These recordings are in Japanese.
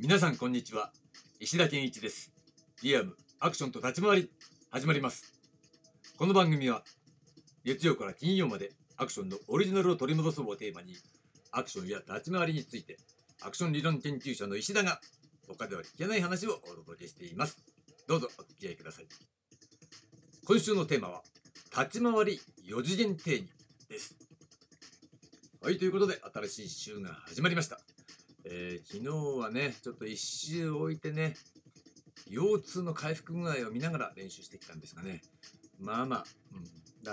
皆さんこんにちは、石田健一です。リアムアクションと立ち回り始まります。この番組は月曜から金曜までアクションのオリジナルを取り戻そうをテーマに、アクションや立ち回りについてアクション理論研究者の石田が他では聞けない話をお届けしています。どうぞお付き合いください。今週のテーマは立ち回り4次元定義です。はい、ということで新しい週が始まりました。昨日はね、ちょっと1週置いてね、腰痛の回復具合を見ながら練習してきたんですがね、だか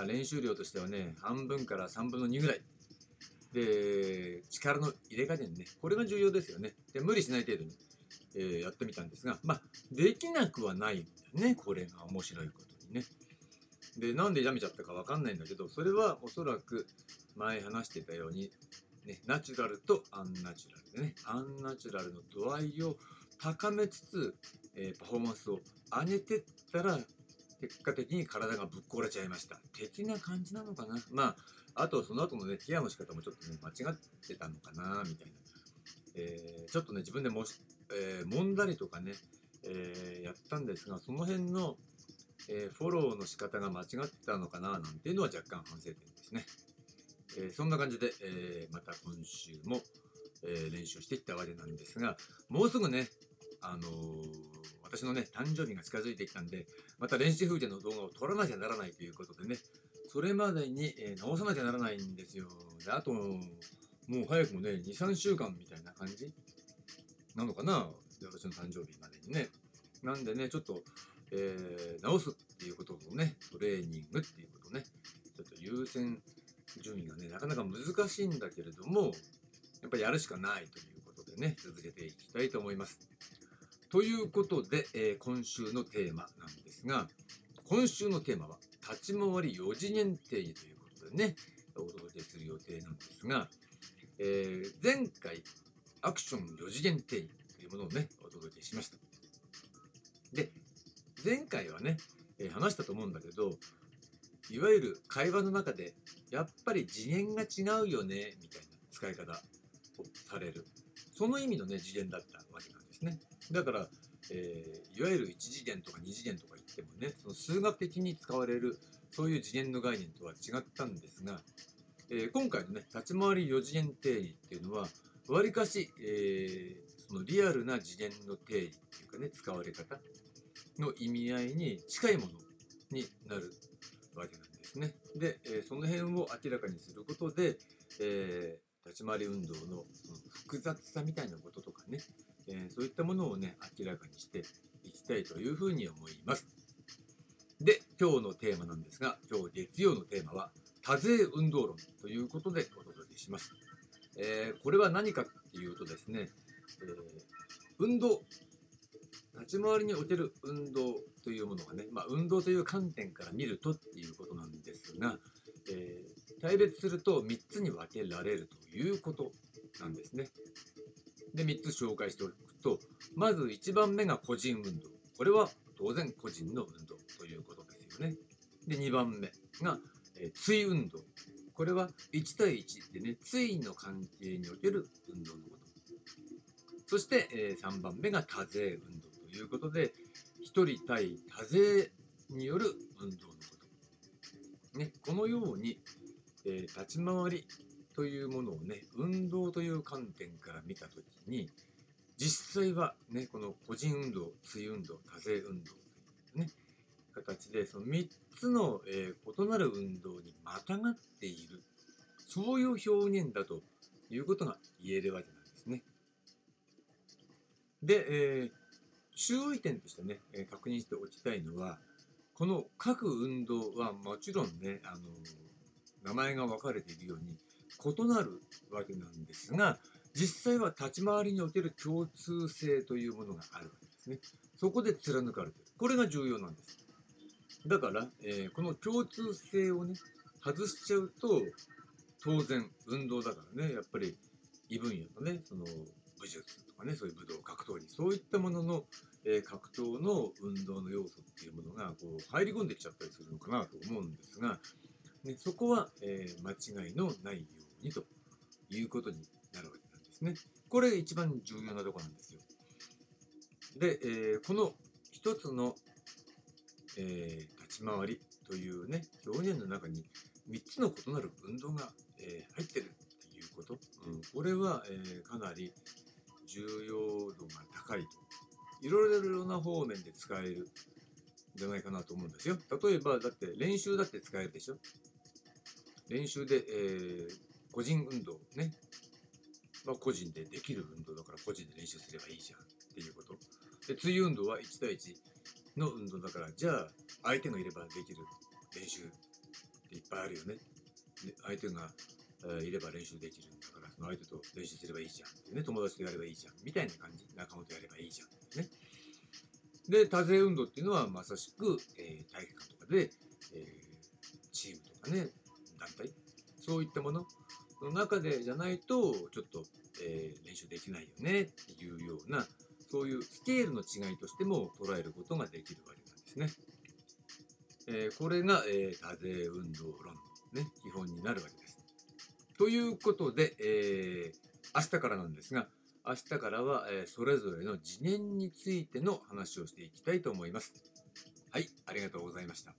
ら練習量としてはね、半分から3分の2ぐらいで、力の入れ加減ね、これが重要ですよね。で、無理しない程度に、やってみたんですが、できなくはないんだよね。これが面白いことにね。で、なんでやめちゃったか分かんないんだけど、それはおそらく前話してたようにね、ナチュラルとアンナチュラルでね、アンナチュラルの度合いを高めつつ、パフォーマンスを上げてったら、結果的に体がぶっ壊れちゃいました的な感じなのかな。あとその後のね、ケアの仕方もちょっとね、間違ってたのかなみたいな、ちょっとね、自分でも、揉んだりとかね、やったんですが、その辺の、フォローの仕方が間違ってたのかななんていうのは若干反省点ですね。そんな感じで、また今週も、練習してきたわけなんですが、もうすぐね、私のね、誕生日が近づいてきたんで、また練習風景の動画を撮らなきゃならないということでね、それまでに、直さなきゃならないんですよ。で、あともう早くもね、2、3週間みたいな感じなのかな、私の誕生日までにね。なんでね、ちょっと、直すっていうことをね、トレーニングっていうことね、ちょっと優先順位がね、なかなか難しいんだけれども、やっぱりやるしかないということでね、続けていきたいと思います。ということで、今週のテーマなんですが、今週のテーマは立ち回り4次元定義ということでね、お届けする予定なんですが、前回アクション4次元定義というものをね、お届けしました。で、前回はね、話したと思うんだけど、いわゆる会話の中でやっぱり次元が違うよねみたいな使い方をされる、その意味のね、次元だったわけなんですね。だから、いわゆる1次元とか2次元とか言ってもね、その数学的に使われるそういう次元の概念とは違ったんですが、今回のね、立ち回り4次元定義っていうのはわりかし、そのリアルな次元の定義っていうかね、使われ方の意味合いに近いものになるわけなんですね。で、その辺を明らかにすることで、立ち回り運動の複雑さみたいなこととかね、そういったものをね、明らかにしていきたいというふうに思います。で、今日のテーマなんですが、今日月曜のテーマは多勢運動論ということでお届けします。これは何かっていうとですね、運動、立ち回りにおける運動というものがね、運動という観点から見るとっていうことなんですが、対別すると3つに分けられるということなんですね。で、3つ紹介しておくと、まず1番目が個人運動。これは当然個人の運動ということですよね。で、2番目が対運動。これは1対1でね、対の関係における運動のこと。そして、3番目が多勢運動ということで、1人対多勢による運動のこと、このように、立ち回りというものをね、運動という観点から見たときに、実際はね、この個人運動、対運動、多勢運動というね、形で、その3つの、異なる運動にまたがっている、そういう表現だということが言えるわけなんですね。で、注意点としてね、確認しておきたいのは、この各運動はもちろんね、名前が分かれているように異なるわけなんですが、実際は立ち回りにおける共通性というものがあるわけですね。そこで貫かれている。これが重要なんです。だから、この共通性をね、外しちゃうと、当然運動だからね、やっぱり異分野のね、その武術とかね、そういう武道、格闘技、そういったものの格闘の運動の要素っていうものがこう入り込んできちゃったりするのかなと思うんですが、そこは間違いのないようにということになるわけなんですね。これ一番重要なところなんですよ。で、この一つの、立ち回りというね表現の中に3つの異なる運動が、入ってるっていうこと、これは、かなり重要度が高いといろいろな方面で使えるんじゃないかなと思うんですよ。例えばだって練習だって使えるでしょ。練習で、個人運動ね、まあ、個人でできる運動だから個人で練習すればいいじゃんっていうことで、対運動は1対1の運動だから、じゃあ相手がいればできる練習っていっぱいあるよね。で相手がいれば練習できるんだから、その相手と練習すればいいじゃんってね、友達とやればいいじゃんみたいな感じ、仲間とやればいいじゃんってね。で多勢運動っていうのはまさしく、体育館とかで、チームとかね、団体、そういったものの中でじゃないとちょっと、練習できないよねっていうような、そういうスケールの違いとしても捉えることができるわけなんですね。これが、多勢運動論の、ね、基本になるわけです。ということで、明日からなんですが、明日からは、それぞれの次元についての話をしていきたいと思います。はい、ありがとうございました。